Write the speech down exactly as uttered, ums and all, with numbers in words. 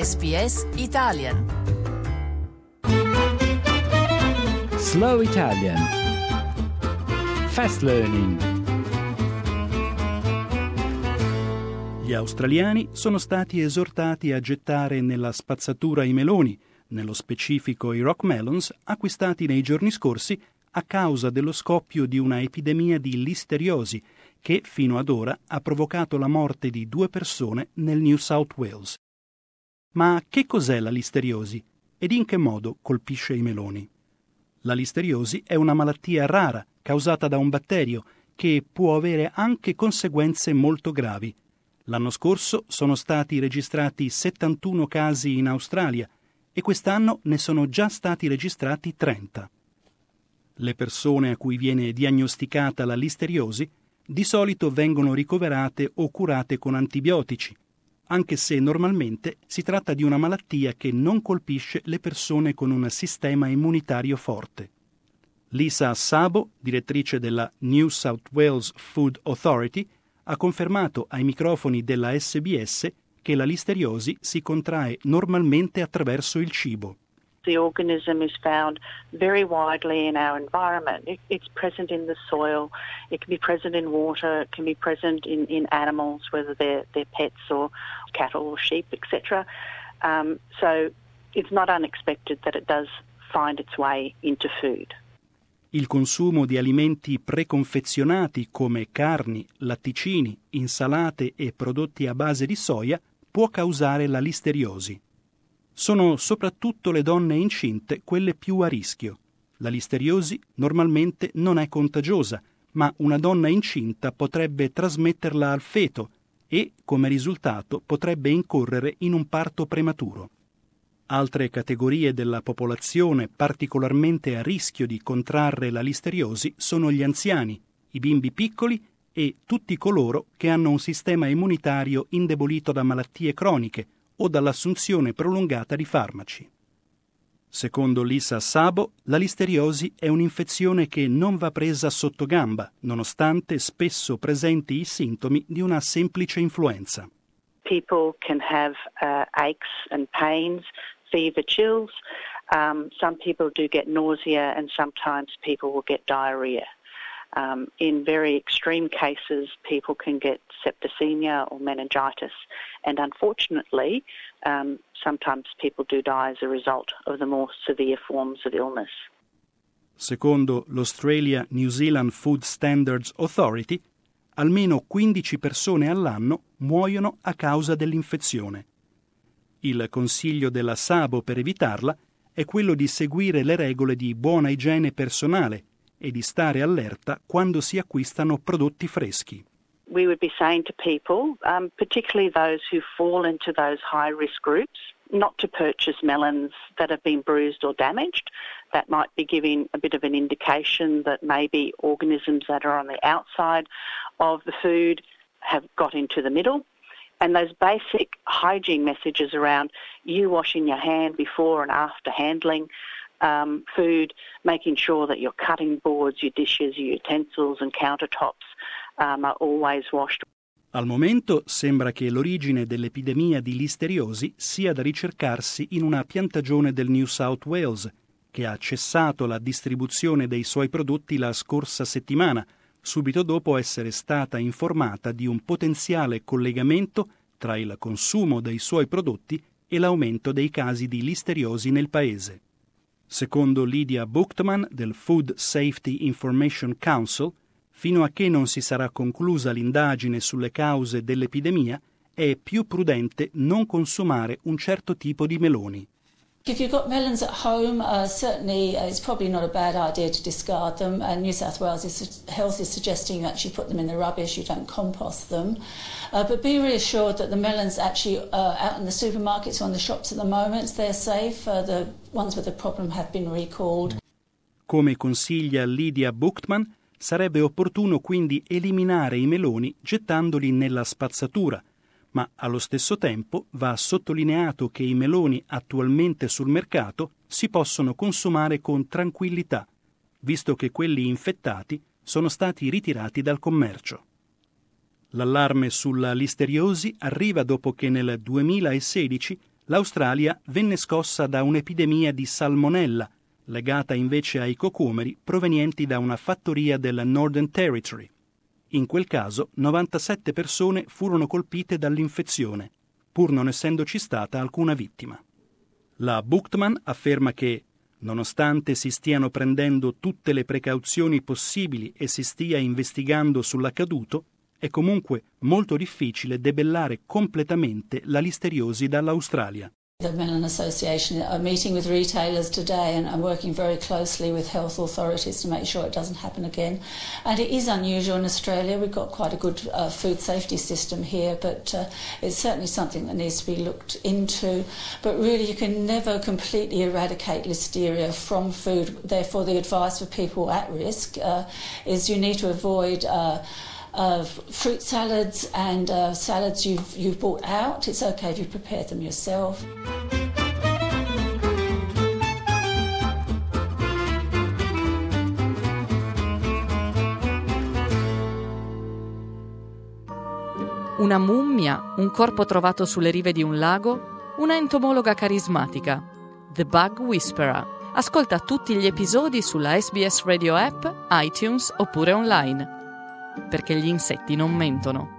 S B S Italian. Slow Italian. Fast Learning. Gli australiani sono stati esortati a gettare nella spazzatura i meloni, nello specifico i rock melons, acquistati nei giorni scorsi a causa dello scoppio di una epidemia di listeriosi che fino ad ora ha provocato la morte di due persone nel New South Wales. Ma che cos'è la listeriosi ed in che modo colpisce i meloni? La listeriosi è una malattia rara causata da un batterio che può avere anche conseguenze molto gravi. L'anno scorso sono stati registrati settantuno casi in Australia e quest'anno ne sono già stati registrati trenta. Le persone a cui viene diagnosticata la listeriosi di solito vengono ricoverate o curate con antibiotici, anche se normalmente si tratta di una malattia che non colpisce le persone con un sistema immunitario forte. Lisa Szabo, direttrice della New South Wales Food Authority, ha confermato ai microfoni della S B S che la listeriosi si contrae normalmente attraverso il cibo. The organism is found very widely in our environment. It, it's present in the soil, it can be present in water, it can be present in, in animals, whether they're, they're pets or cattle or sheep, et cetera. Um, so it's not unexpected that it does find its way into food. Il consumo di alimenti preconfezionati come carni, latticini, insalate e prodotti a base di soia può causare la listeriosi. Sono soprattutto le donne incinte quelle più a rischio. La listeriosi normalmente non è contagiosa, ma una donna incinta potrebbe trasmetterla al feto e, come risultato, potrebbe incorrere in un parto prematuro. Altre categorie della popolazione particolarmente a rischio di contrarre la listeriosi sono gli anziani, i bimbi piccoli e tutti coloro che hanno un sistema immunitario indebolito da malattie croniche o dall'assunzione prolungata di farmaci. Secondo Lisa Szabo, la listeriosi è un'infezione che non va presa sotto gamba, nonostante spesso presenti i sintomi di una semplice influenza. People can have uh, aches and pains, fever, chills. Um, some people do get nausea and sometimes people will get diarrhea. Um, in very extreme cases, people can get septicemia or meningitis, and unfortunately, um, sometimes people do die as a result of the more severe forms of illness. Secondo l'Australia New Zealand Food Standards Authority, almeno quindici persone all'anno muoiono a causa dell'infezione. Il consiglio della Szabo per evitarla è quello di seguire le regole di buona igiene personale e di stare allerta quando si acquistano prodotti freschi. We would be saying to people, um, particularly those who fall into those high risk groups, not to purchase melons that have been bruised or damaged. That might be giving a bit of an indication that maybe organisms that are on the outside of the food have got into the middle. And those basic hygiene messages around you washing your hand before and after handling Um, food, making sure that your cutting boards, your dishes, your utensils and countertops um, are always washed. Al momento sembra che l'origine dell'epidemia di listeriosi sia da ricercarsi in una piantagione del New South Wales, che ha cessato la distribuzione dei suoi prodotti la scorsa settimana, subito dopo essere stata informata di un potenziale collegamento tra il consumo dei suoi prodotti e l'aumento dei casi di listeriosi nel paese. Secondo Lidia Buchtmann del Food Safety Information Council, fino a che non si sarà conclusa l'indagine sulle cause dell'epidemia, è più prudente non consumare un certo tipo di meloni. If you've got melons at home, uh, certainly uh, it's probably not a bad idea to discard them. And New South Wales is, Health is suggesting you actually put them in the rubbish, you don't compost them. Uh, but be reassured that the melons actually uh, out in the supermarkets or in the shops at the moment, they're safe. Uh, the ones with the problem have been recalled. Come consiglia Lidia Buchtmann, sarebbe opportuno quindi eliminare i meloni gettandoli nella spazzatura. Ma allo stesso tempo va sottolineato che i meloni attualmente sul mercato si possono consumare con tranquillità, visto che quelli infettati sono stati ritirati dal commercio. L'allarme sulla listeriosi arriva dopo che nel duemilasedici l'Australia venne scossa da un'epidemia di salmonella, legata invece ai cocomeri provenienti da una fattoria del Northern Territory. In quel caso novantasette persone furono colpite dall'infezione, pur non essendoci stata alcuna vittima. La Buchtmann afferma che, nonostante si stiano prendendo tutte le precauzioni possibili e si stia investigando sull'accaduto, è comunque molto difficile debellare completamente la listeriosi dall'Australia. The Mellon Association are meeting with retailers today and I'm working very closely with health authorities to make sure it doesn't happen again. And it is unusual in Australia. We've got quite a good uh, food safety system here, but uh, it's certainly something that needs to be looked into. But really you can never completely eradicate listeria from food. Therefore the advice for people at risk uh, is you need to avoid uh, uh, fruit salads and uh, salads you've, you've bought out. It's okay if you prepare them yourself. Una mummia, un corpo trovato sulle rive di un lago, una entomologa carismatica. The Bug Whisperer. Ascolta tutti gli episodi sulla S B S Radio App, iTunes oppure online. Perché gli insetti non mentono.